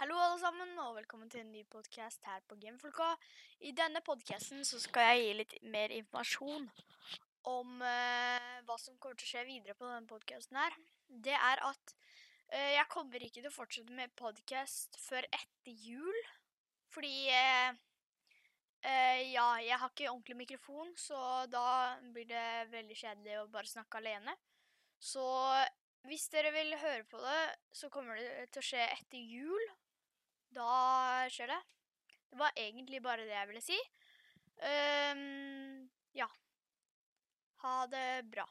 Hallo alle sammen, og velkommen til en ny podcast her på Gamefolka. I denne podcasten så skal jeg gi litt mer informasjon om hva som kommer til å skje videre på denne podcasten her. Det at jeg kommer ikke til å fortsette med podcast før etter jul, fordi jeg har ikke ordentlig mikrofon, så da blir det veldig kjedelig å bare snakke alene. Så hvis dere vil høre på det, så kommer det til å skje etter jul. Da skjer det. Det var egentlig bare det jeg ville si. Ja. Ha det bra.